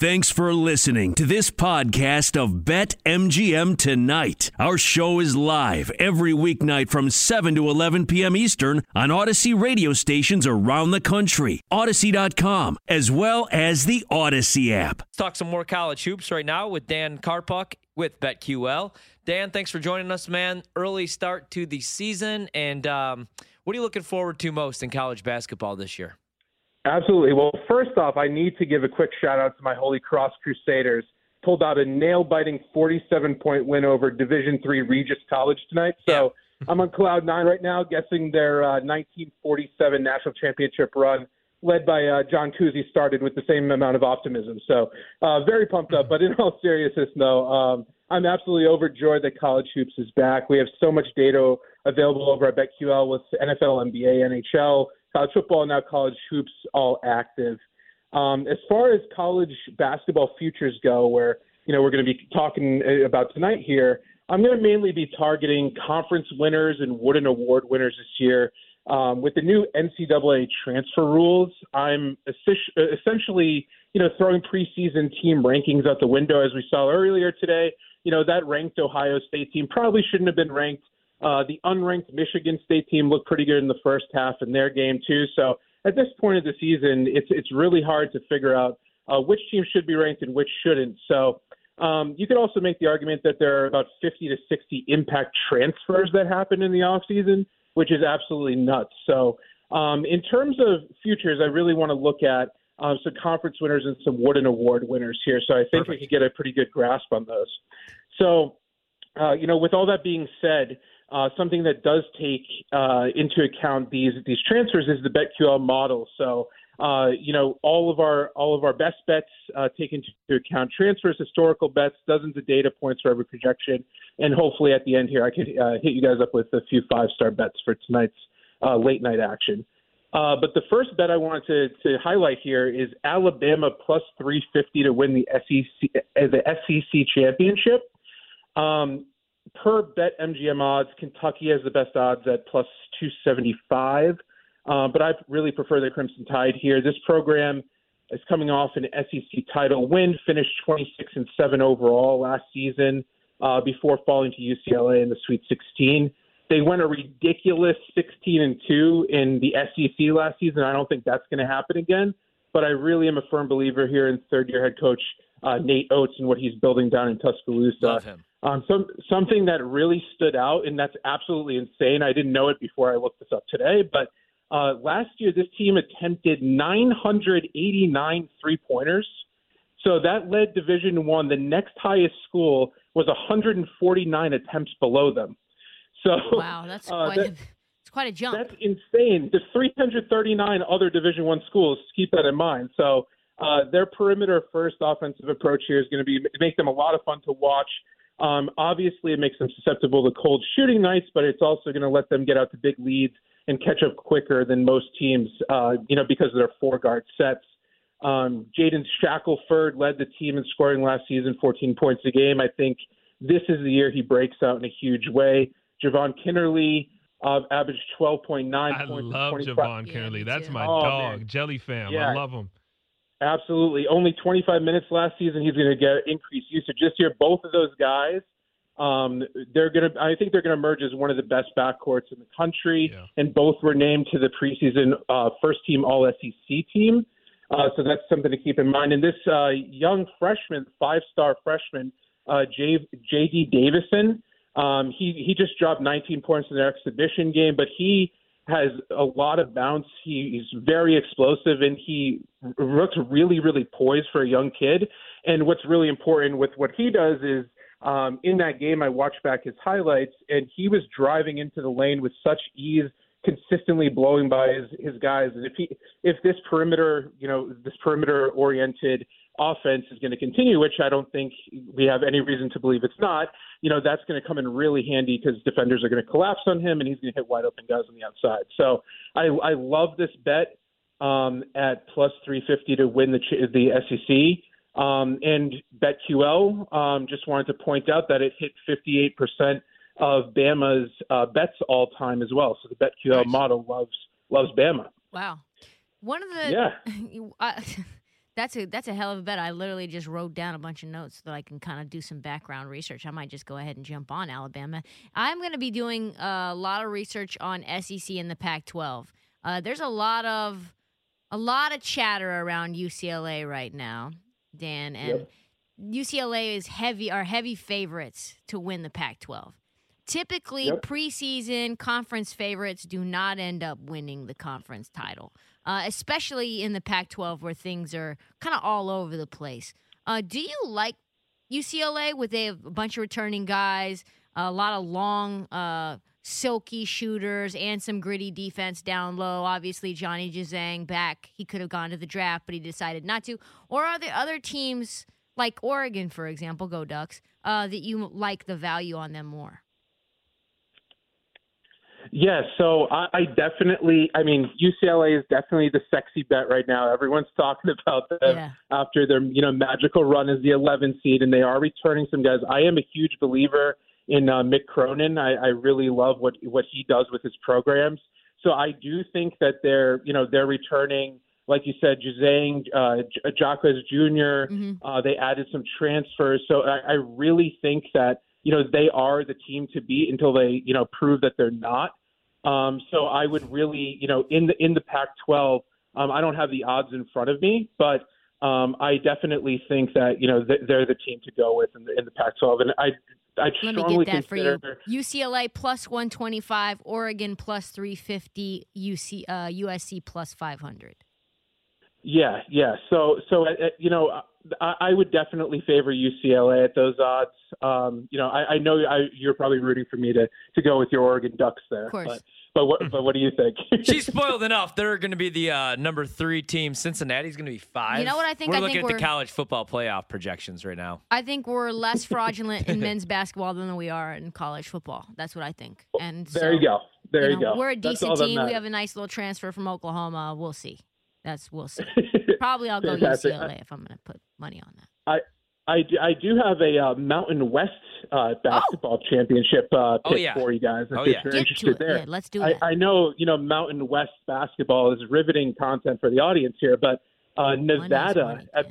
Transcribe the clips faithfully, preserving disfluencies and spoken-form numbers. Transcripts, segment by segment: Thanks for listening to this podcast of Bet M G M Tonight. Our show is live every weeknight from seven to eleven p.m. Eastern on Audacy radio stations around the country, Audacy dot com, as well as the Audacy app. Let's talk some more college hoops right now with Dan Karpuck with BetQL. Dan, thanks for joining us, man. Early start to the season, and um, what are you looking forward to most in college basketball this year? Absolutely. Well, first off, I need to give a quick shout-out to my Holy Cross Crusaders. Pulled out a nail-biting forty-seven point win over Division three Regis College tonight. So yeah. I'm on cloud nine right now, guessing their uh, nineteen forty-seven national championship run, led by uh, John Cousy, started with the same amount of optimism. So uh, very pumped up. But in all seriousness, no, um, I'm absolutely overjoyed that College Hoops is back. We have so much data available over at BetQL with N F L, N B A, N H L, college football, and now college hoops, all active. Um, as far as college basketball futures go, where, you know, we're going to be talking about tonight here, I'm going to mainly be targeting conference winners and Wooden Award winners this year. Um, with the new N C double A transfer rules, I'm essentially, you know, throwing preseason team rankings out the window. As we saw earlier today, you know, that ranked Ohio State team probably shouldn't have been ranked. Uh, the unranked Michigan State team looked pretty good in the first half in their game, too. So at this point of the season, it's it's really hard to figure out uh, which team should be ranked and which shouldn't. So um, you could also make the argument that there are about fifty to sixty impact transfers that happen in the offseason, which is absolutely nuts. So um, in terms of futures, I really want to look at um, some conference winners and some Wooden Award winners here. So I think Perfect. we could get a pretty good grasp on those. So, uh, you know, with all that being said, Uh, something that does take uh, into account these these transfers is the BetQL model. So, uh, you know, all of our all of our best bets uh, take into account transfers, historical bets, dozens of data points for every projection, and hopefully at the end here I could uh, hit you guys up with a few five-star bets for tonight's uh, late-night action. Uh, but the first bet I wanted to, to highlight here is Alabama plus three fifty to win the S E C uh, the S E C championship. Um, Per Bet M G M odds, Kentucky has the best odds at plus two seventy-five, uh, but I really prefer the Crimson Tide here. This program is coming off an S E C title win, finished twenty-six and seven overall last season uh, before falling to U C L A in the Sweet sixteen. They went a ridiculous sixteen and two in the S E C last season. I don't think that's going to happen again, but I really am a firm believer here in third-year head coach uh, Nate Oates and what he's building down in Tuscaloosa. Love him. Um, some, something that really stood out, and that's absolutely insane. I didn't know it before I looked this up today, but uh, last year this team attempted nine hundred eighty-nine three-pointers. So that led Division One. The next highest school was one hundred forty-nine attempts below them. So wow, that's uh, quite that, a, it's quite a jump. That's insane. There's three hundred thirty-nine other Division One schools. Keep that in mind. So uh, their perimeter-first offensive approach here is going to be make them a lot of fun to watch. Um, obviously, it makes them susceptible to cold shooting nights, but it's also going to let them get out to big leads and catch up quicker than most teams, uh, you know, because of their four-guard sets. Um, Jaden Shackleford led the team in scoring last season, fourteen points a game. I think this is the year he breaks out in a huge way. Javon Kinnerly uh, averaged twelve point nine I points. I love Javon Kinnerly. That's my oh, dog, man. Jelly fam. Yeah. I love him. Absolutely. Only twenty-five minutes last season. He's going to get increased usage this year. Both of those guys, um, they're going to. I think they're going to emerge as one of the best backcourts in the country. Yeah. And both were named to the preseason uh, first-team All S E C team. Uh, so that's something to keep in mind. And this uh, young freshman, five-star freshman, uh, J D Davison, um, he he just dropped nineteen points in their exhibition game, but he has a lot of bounce. He's very explosive, and he looks really, really poised for a young kid. And what's really important with what he does is um, in that game, I watched back his highlights, and he was driving into the lane with such ease, consistently blowing by his, his guys. And if he, if this perimeter, you know, this perimeter-oriented offense is going to continue, which I don't think we have any reason to believe it's not, you know, that's going to come in really handy because defenders are going to collapse on him and he's going to hit wide open guys on the outside. So I, I love this bet um, at plus three fifty to win the the S E C. Um, and BetQL um, just wanted to point out that it hit fifty-eight percent of Bama's uh, bets all time as well. So the BetQL nice. model loves loves Bama. Wow. One of the yeah. – That's a that's a hell of a bet. I literally just wrote down a bunch of notes so that I can kind of do some background research. I might just go ahead and jump on Alabama. I'm going to be doing a lot of research on S E C and the Pac twelve. Uh, there's a lot of a lot of chatter around U C L A right now, Dan, and yep. U C L A is heavy are heavy favorites to win the Pac twelve. Typically, yep. preseason conference favorites do not end up winning the conference title. Uh, especially in the Pac twelve where things are kind of all over the place. Uh, do you like U C L A with a bunch of returning guys, a lot of long, uh, silky shooters, and some gritty defense down low? Obviously, Johnny Juzang back. He could have gone to the draft, but he decided not to. Or are there other teams like Oregon, for example, go Ducks, uh, that you like the value on them more? Yeah, so I, I definitely, I mean, U C L A is definitely the sexy bet right now. Everyone's talking about them yeah. after their, you know, magical run as the eleventh seed, and they are returning some guys. I am a huge believer in uh, Mick Cronin. I, I really love what, what he does with his programs. So I do think that they're, you know, they're returning, like you said, Juzang, uh, J- Jaquez Junior Mm-hmm. Uh, they added some transfers. So I, I really think that, you know, they are the team to beat until they, you know, prove that they're not. Um, so I would really, you know, in the in the Pac twelve, um, I don't have the odds in front of me, but um, I definitely think that, you know, th- they're the team to go with in the, in the Pac twelve. And I, I strongly Let me get that consider for you. U C L A plus one twenty-five, Oregon plus three fifty, U C uh, U S C plus five hundred. Yeah, yeah. So, so uh, you know, I, I would definitely favor U C L A at those odds. Um, you know, I, I know I, you're probably rooting for me to, to go with your Oregon Ducks there. Of course. But, but, what, but what do you think? She's spoiled enough. They're going to be the uh, number three team. Cincinnati's going to be five. You know what I think? We're I looking think at we're, the college football playoff projections right now. I think we're less fraudulent in men's basketball than we are in college football. That's what I think. And so, there you go. There you, you know, go. We're a decent team. We have a nice little transfer from Oklahoma. We'll see. That's we'll see. Probably I'll go U C L A if I'm going to put money on that. I I do, I do have a uh, Mountain West uh, basketball oh. championship uh, pick oh, yeah. for you guys. If oh, yeah. you're Get interested there, yeah, let's do it. I know you know Mountain West basketball is riveting content for the audience here, but uh, Nevada at,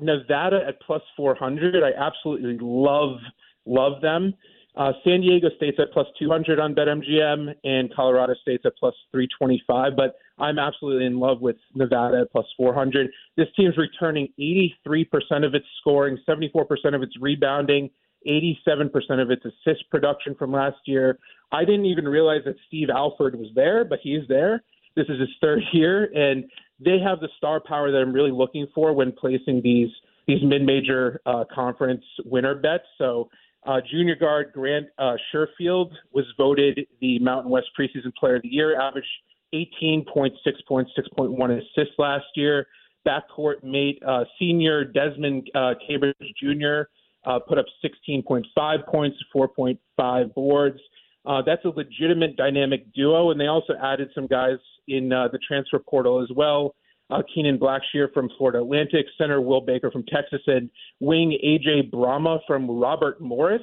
Nevada at plus four hundred. I absolutely love love them. Uh, San Diego State's at plus two hundred on Bet M G M, and Colorado State's at plus three twenty-five. But I'm absolutely in love with Nevada at plus four hundred. This team's returning eighty-three percent of its scoring, seventy-four percent of its rebounding, eighty-seven percent of its assist production from last year. I didn't even realize that Steve Alford was there, but he's there. This is his third year, and they have the star power that I'm really looking for when placing these these mid-major uh, conference winner bets. So. Uh, junior guard Grant uh, Sherfield was voted the Mountain West Preseason Player of the Year, averaged eighteen point six points, six point one assists last year. Backcourt mate uh, senior Desmond uh, Cambridge Junior uh, put up sixteen point five points, four point five boards. Uh, that's a legitimate dynamic duo, and they also added some guys in uh, the transfer portal as well. Uh, Keenan Blackshear from Florida Atlantic, center Will Baker from Texas, and wing A J Brahma from Robert Morris.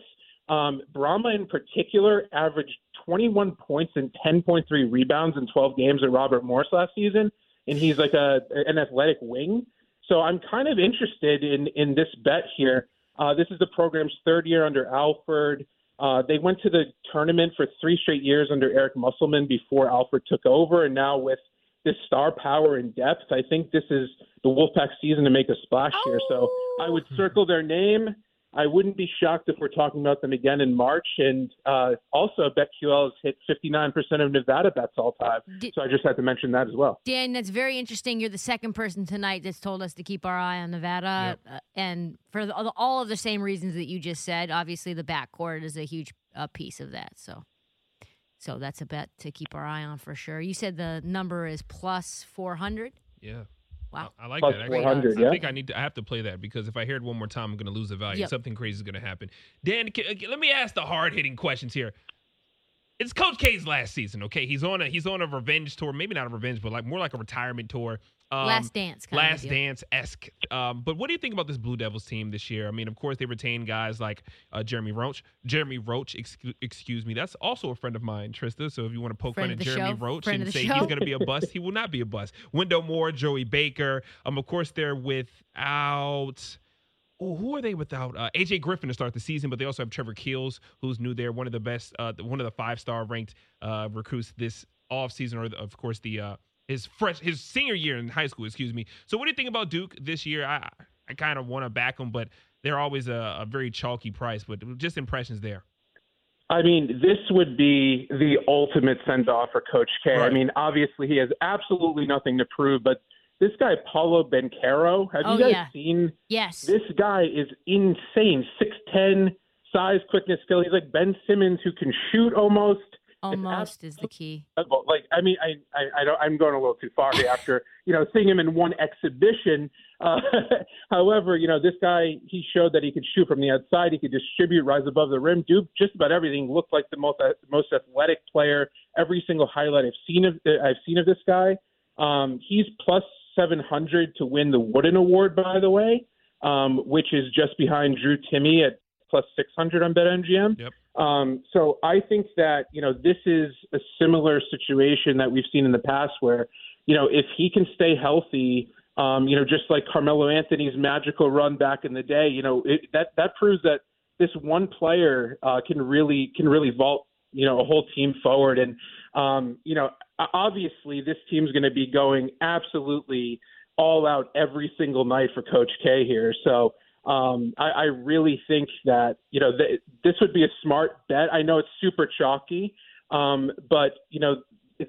Um, Brahma in particular averaged twenty-one points and ten point three rebounds in twelve games at Robert Morris last season, and he's like a an athletic wing. So I'm kind of interested in, in this bet here. Uh, this is the program's third year under Alford. Uh, they went to the tournament for three straight years under Eric Musselman before Alford took over, and now with this star power and depth, I think this is the Wolfpack season to make a splash oh. here. So I would circle their name. I wouldn't be shocked if we're talking about them again in March. And uh, also, BetQL has hit fifty-nine percent of Nevada bets all time. D- so I just had to mention that as well. Dan, that's very interesting. You're the second person tonight that's told us to keep our eye on Nevada. Yep. Uh, and for the, all of the same reasons that you just said, obviously the backcourt is a huge uh, piece of that. So. So that's a bet to keep our eye on for sure. You said the number is plus four hundred? Yeah. Wow. I, I like plus that. Actually, yeah. I think I need to, I have to play that because if I hear it one more time, I'm going to lose the value. Yep. Something crazy is going to happen. Dan, can, let me ask the hard-hitting questions here. it's Coach K's last season, okay? He's on a he's on a revenge tour, maybe not a revenge, but like more like a retirement tour. Um, last dance kind last of dance-esque. Um, but what do you think about this Blue Devils team this year? I mean, of course, they retain guys like uh, Jeremy Roach. Jeremy Roach, excuse, excuse me. That's also a friend of mine, Trista. So if you want to poke friend fun at Jeremy show. Roach friend and say show. He's going to be a bust, he will not be a bust. Wendell Moore, Joey Baker. Um, Of course, they're without... Ooh, who are they without? Uh, A J Griffin to start the season, but they also have Trevor Keels, who's new there, one of the best, uh, one of the five-star ranked uh, recruits this offseason, or, of course, the uh, his fresh his senior year in high school, excuse me. So what do you think about Duke this year? I I kind of want to back them, but they're always a, a very chalky price, but just impressions there. I mean, this would be the ultimate send-off for Coach K. Right. I mean, obviously, he has absolutely nothing to prove, but this guy, Paulo Bencaro, have oh, you guys yeah. seen? Yes. This guy is insane. six ten, size, quickness, skill. He's like Ben Simmons who can shoot almost. Almost is the key. Like, I mean, I, I, I don't, I'm going a little too far here after, you know, seeing him in one exhibition. Uh, however, you know, this guy, he showed that he could shoot from the outside. He could distribute, rise above the rim, do just about everything. Looked like the most, most athletic player. Every single highlight I've seen of, I've seen of this guy. Um, he's plus seven hundred to win the Wooden Award, by the way, um, which is just behind Drew Timme at plus six hundred on Bet M G M. Yep. Um, so I think that, you know, this is a similar situation that we've seen in the past where, you know, if he can stay healthy, um, you know, just like Carmelo Anthony's magical run back in the day, you know, it, that, that proves that this one player uh, can really, can really vault, you know, a whole team forward. And, um, you know, obviously, this team's going to be going absolutely all out every single night for Coach K here. So um, I, I really think that, you know, th- this would be a smart bet. I know it's super chalky, um, but, you know,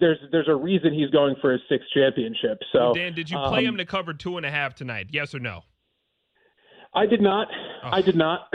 there's there's a reason he's going for his sixth championship. So well, Dan, did you play um, him to cover two and a half tonight? Yes or no? I did not. Oh, I did not.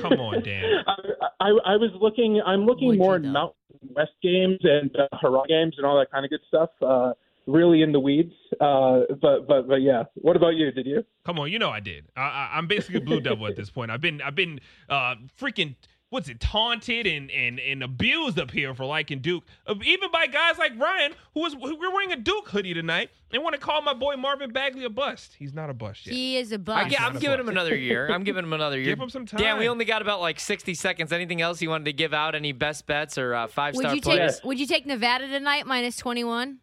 Come on, Dan. I, I, I was looking. I'm looking Would more at Mountain West games and uh, Hurrah games and all that kind of good stuff. Uh, really in the weeds. Uh, but but but yeah. What about you? Did you? Come on. You know I did. I, I, I'm basically a Blue Devil at this point. I've been I've been uh, freaking. What's it, taunted and, and, and abused up here for liking Duke, even by guys like Ryan, who was who, we're wearing a Duke hoodie tonight. They want to call my boy Marvin Bagley a bust. He's not a bust yet. He is a bust. I, yeah, I'm giving bust. him another year. I'm giving him another year. Give him some time. Dan, we only got about like sixty seconds. Anything else you wanted to give out? Any best bets or uh, five-star plays? Would you take Nevada tonight, minus twenty-one?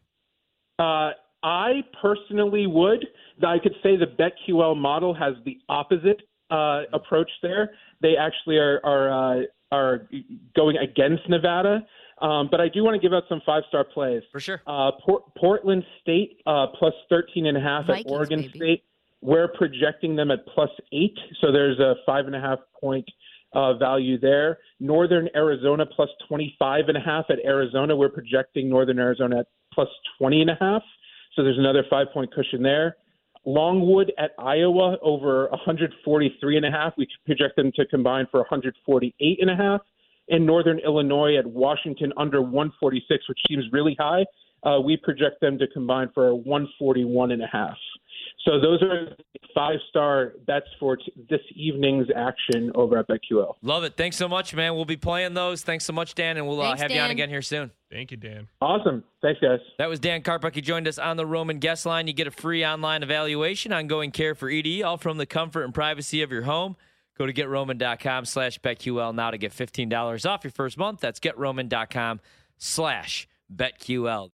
Uh, I personally would. I could say the BetQL model has the opposite uh, approach there. They actually are are uh, are going against Nevada, um, but I do want to give out some five star plays for sure. Uh, Por- Portland State uh, plus thirteen and a half Vikings, at Oregon baby. State. We're projecting them at plus eight, so there's a five and a half point uh, value there. Northern Arizona plus twenty five and a half at Arizona. We're projecting Northern Arizona at plus twenty and a half, so there's another five point cushion there. Longwood at Iowa over one forty-three and a half. We project them to combine for one forty-eight and a half. And Northern Illinois at Washington under one forty-six, which seems really high. Uh, we project them to combine for one forty-one and a half. So those are five-star bets for t- this evening's action over at BetQL. Love it. Thanks so much, man. We'll be playing those. Thanks so much, Dan, and we'll Thanks, uh, have Dan. you on again here soon. Thank you, Dan. Awesome. Thanks, guys. That was Dan Karpuk. He joined us on the Roman Guest Line. You get a free online evaluation, ongoing care for E D E, all from the comfort and privacy of your home. Go to GetRoman.com slash BetQL now to get fifteen dollars off your first month. That's GetRoman.com slash BetQL.